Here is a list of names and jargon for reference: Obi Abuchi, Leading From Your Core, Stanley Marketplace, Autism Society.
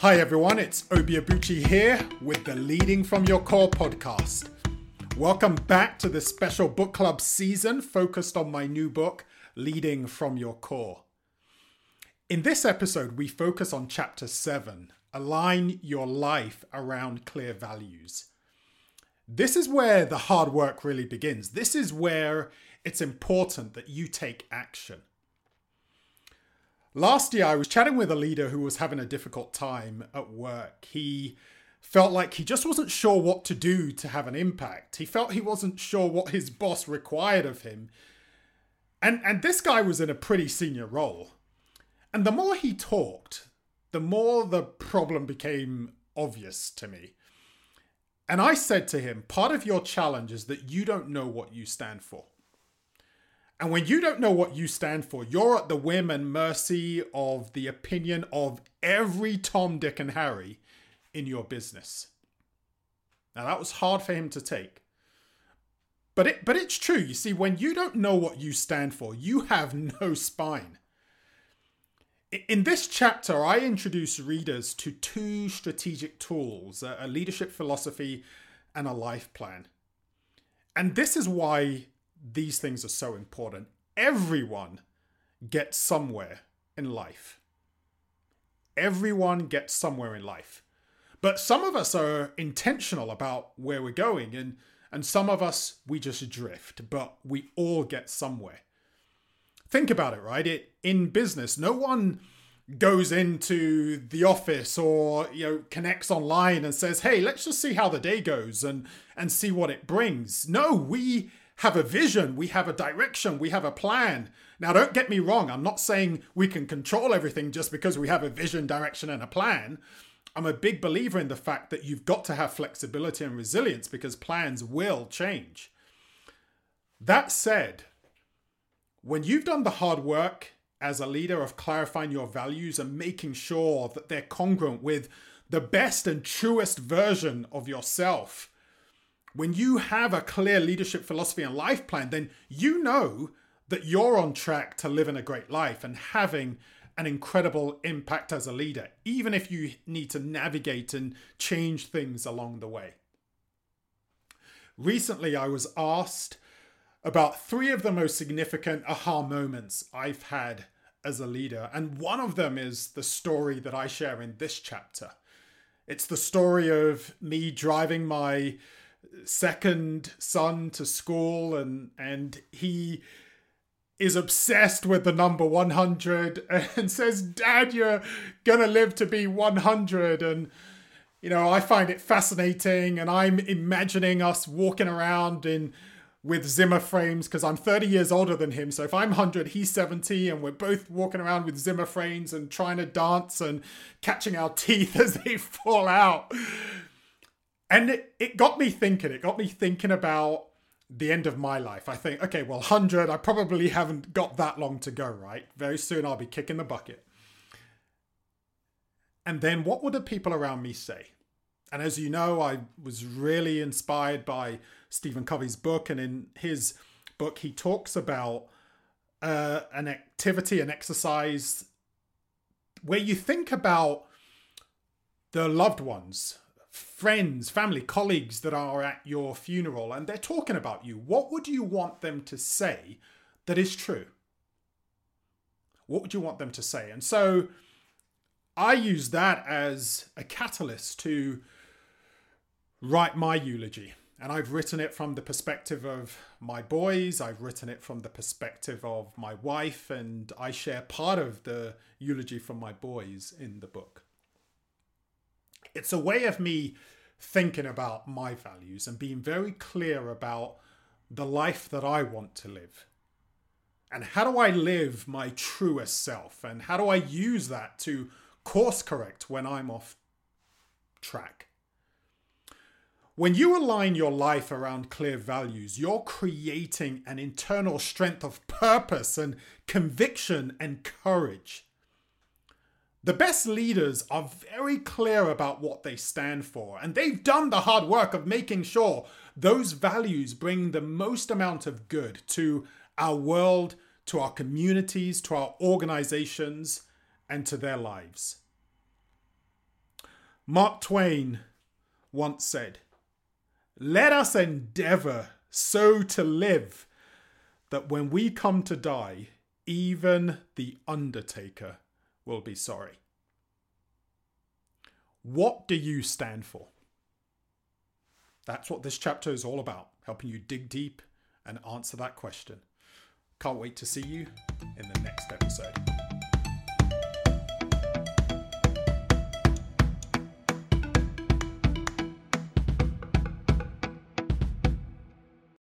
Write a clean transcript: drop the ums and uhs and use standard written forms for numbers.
Hi everyone, it's Obi Abuchi here with the Leading From Your Core podcast. Welcome back to this special book club season focused on my new book, Leading From Your Core. In this episode, we focus on Chapter 7, Align Your Life Around Clear Values. This is where the hard work really begins. This is where it's important that you take action. Last year, I was chatting with a leader who was having a difficult time at work. He felt like he just wasn't sure what to do to have an impact. He felt he wasn't sure what his boss required of him. And this guy was in a pretty senior role. And the more he talked, the more the problem became obvious to me. And I said to him, part of your challenge is that you don't know what you stand for. And when you don't know what you stand for, you're at the whim and mercy of the opinion of every Tom, Dick, and Harry in your business. Now, that was hard for him to take. But it's true. You see, when you don't know what you stand for, you have no spine. In this chapter, I introduce readers to two strategic tools, a leadership philosophy and a life plan. And this is why these things are so important. Everyone gets somewhere in life. Everyone gets somewhere in life. But some of us are intentional about where we're going, and some of us, we just drift, but we all get somewhere. Think about it, right? In business, no one goes into the office or connects online and says, hey, let's just see how the day goes and see what it brings. No, we have a vision, we have a direction, we have a plan. Now, don't get me wrong. I'm not saying we can control everything just because we have a vision, direction, and a plan. I'm a big believer in the fact that you've got to have flexibility and resilience because plans will change. That said, when you've done the hard work as a leader of clarifying your values and making sure that they're congruent with the best and truest version of yourself, when you have a clear leadership philosophy and life plan, then you know that you're on track to living a great life and having an incredible impact as a leader, even if you need to navigate and change things along the way. Recently, I was asked about three of the most significant aha moments I've had as a leader. And one of them is the story that I share in this chapter. It's the story of me driving my second son to school, and he is obsessed with the number 100 and says, Dad, you're gonna live to be 100. And I find it fascinating, and I'm imagining us walking around with Zimmer frames, because I'm 30 years older than him. So if I'm 100, he's 70, and we're both walking around with Zimmer frames and trying to dance and catching our teeth as they fall out. And it got me thinking. It got me thinking about the end of my life. I think, okay, well, 100, I probably haven't got that long to go, right? Very soon I'll be kicking the bucket. And then what would the people around me say? And as you know, I was really inspired by Stephen Covey's book. And in his book, he talks about an activity, an exercise, where you think about the loved ones, friends, family, colleagues that are at your funeral, and they're talking about you. What would you want them to say that is true? What would you want them to say? And so I use that as a catalyst to write my eulogy. And I've written it from the perspective of my boys. I've written it from the perspective of my wife. And I share part of the eulogy from my boys in the book. It's a way of me thinking about my values and being very clear about the life that I want to live. And how do I live my truest self? And how do I use that to course correct when I'm off track? When you align your life around clear values, you're creating an internal strength of purpose and conviction and courage. The best leaders are very clear about what they stand for, and they've done the hard work of making sure those values bring the most amount of good to our world, to our communities, to our organizations, and to their lives. Mark Twain once said, "Let us endeavor so to live that when we come to die, even the undertaker will be sorry." What do you stand for? That's what this chapter is all about, helping you dig deep and answer that question. Can't wait to see you in the next